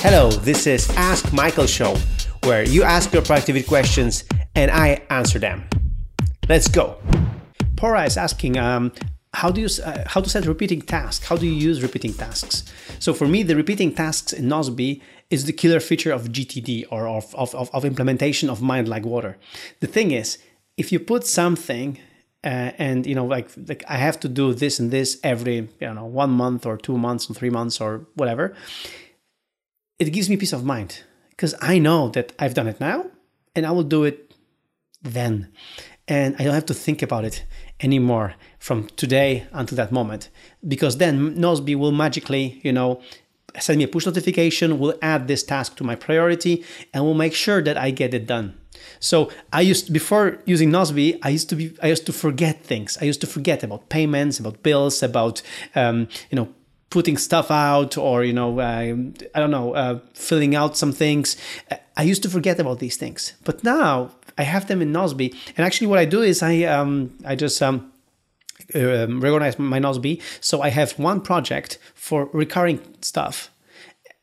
Hello, this is Ask Michael Show, where you ask your productivity questions and I answer them. Let's go. Pora is asking, how to set repeating tasks? How do you use repeating tasks? So for me, the repeating tasks in Nozbe is the killer feature of GTD or of implementation of Mind Like Water. The thing is, if you put something and you know, like I have to do this and this every 1 month or 2 months or 3 months or whatever, it gives me peace of mind because I know that I've done it now and I will do it then. And I don't have to think about it anymore from today until that moment, because then Nozbe will magically, send me a push notification, will add this task to my priority and will make sure that I get it done. So before using Nozbe, I used to forget things. I used to forget about payments, about bills, about, putting stuff out or, filling out some things. I used to forget about these things, but now I have them in Nozbe. And actually what I do is I just organize my Nozbe. So I have one project for recurring stuff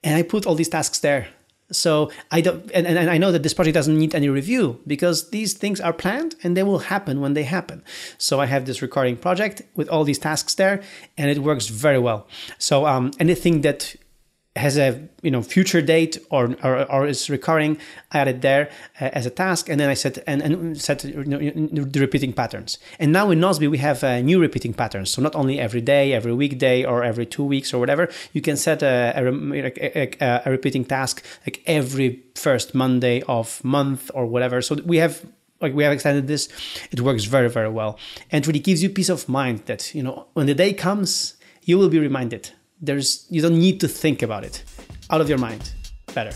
and I put all these tasks there. So I don't, and I know that this project doesn't need any review because these things are planned and they will happen when they happen. So I have this recurring project with all these tasks there and it works very well. So anything that has a future date or is recurring, I add it there as a task, and then I set the repeating patterns. And now in Nozbe we have new repeating patterns. So not only every day, every weekday, or every 2 weeks or whatever, you can set a repeating task like every first Monday of month or whatever. So we have extended this. It works very, very well, and really gives you peace of mind that when the day comes, you will be reminded. You don't need to think about it. Out of your mind. Better.